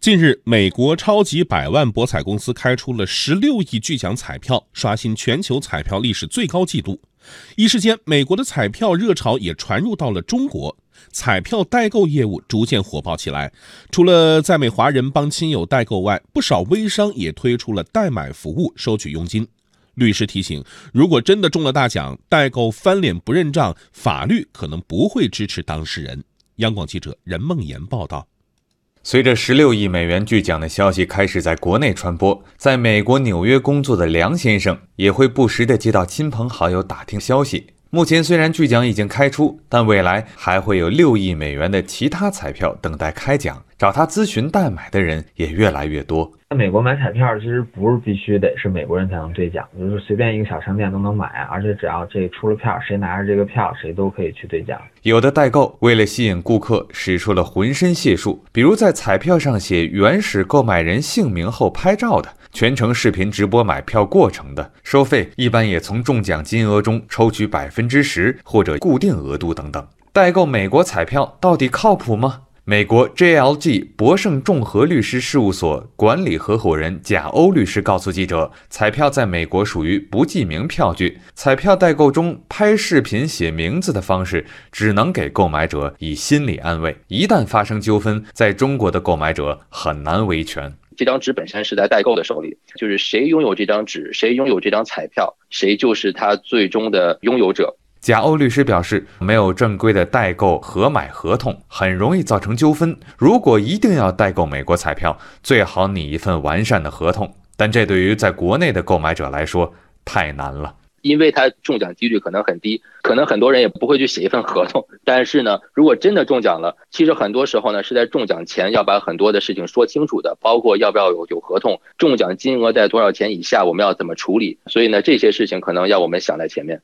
近日，美国超级百万博彩公司开出了16亿巨奖彩票，刷新全球彩票历史最高纪录。一时间，美国的彩票热潮也传入到了中国，彩票代购业务逐渐火爆起来。除了在美华人帮亲友代购外，不少微商也推出了代买服务，收取佣金。律师提醒，如果真的中了大奖，代购翻脸不认账，法律可能不会支持当事人。央广记者任梦妍报道。随着16亿美元巨奖的消息开始在国内传播，在美国纽约工作的梁先生也会不时地接到亲朋好友打听消息。目前虽然巨奖已经开出，但未来还会有6亿美元的其他彩票等待开奖，找他咨询代买的人也越来越多。在美国买彩票其实不是必须得是美国人才能兑奖，就是随便一个小商店都能买，而且只要这出了票，谁拿着这个票谁都可以去兑奖。有的代购为了吸引顾客使出了浑身解数，比如在彩票上写原始购买人姓名后拍照的，全程视频直播买票过程的，收费一般也从中奖金额中抽取10%或者固定额度等等。代购美国彩票到底靠谱吗？美国 JLG 博盛众和律师事务所管理合伙人贾欧律师告诉记者，彩票在美国属于不记名票据，彩票代购中拍视频写名字的方式只能给购买者以心理安慰，一旦发生纠纷，在中国的购买者很难维权。这张纸本身是在代购的手里，就是谁拥有这张纸，谁拥有这张彩票，谁就是他最终的拥有者。贾欧律师表示，没有正规的代购合买合同，很容易造成纠纷。如果一定要代购美国彩票，最好拟一份完善的合同，但这对于在国内的购买者来说太难了。因为它中奖几率可能很低，可能很多人也不会去写一份合同。但是呢，如果真的中奖了，其实很多时候呢是在中奖前要把很多的事情说清楚的，包括要不要有合同，中奖金额在多少钱以下我们要怎么处理。所以呢，这些事情可能要我们想在前面。